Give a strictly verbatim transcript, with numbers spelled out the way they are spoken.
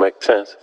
make, make sense.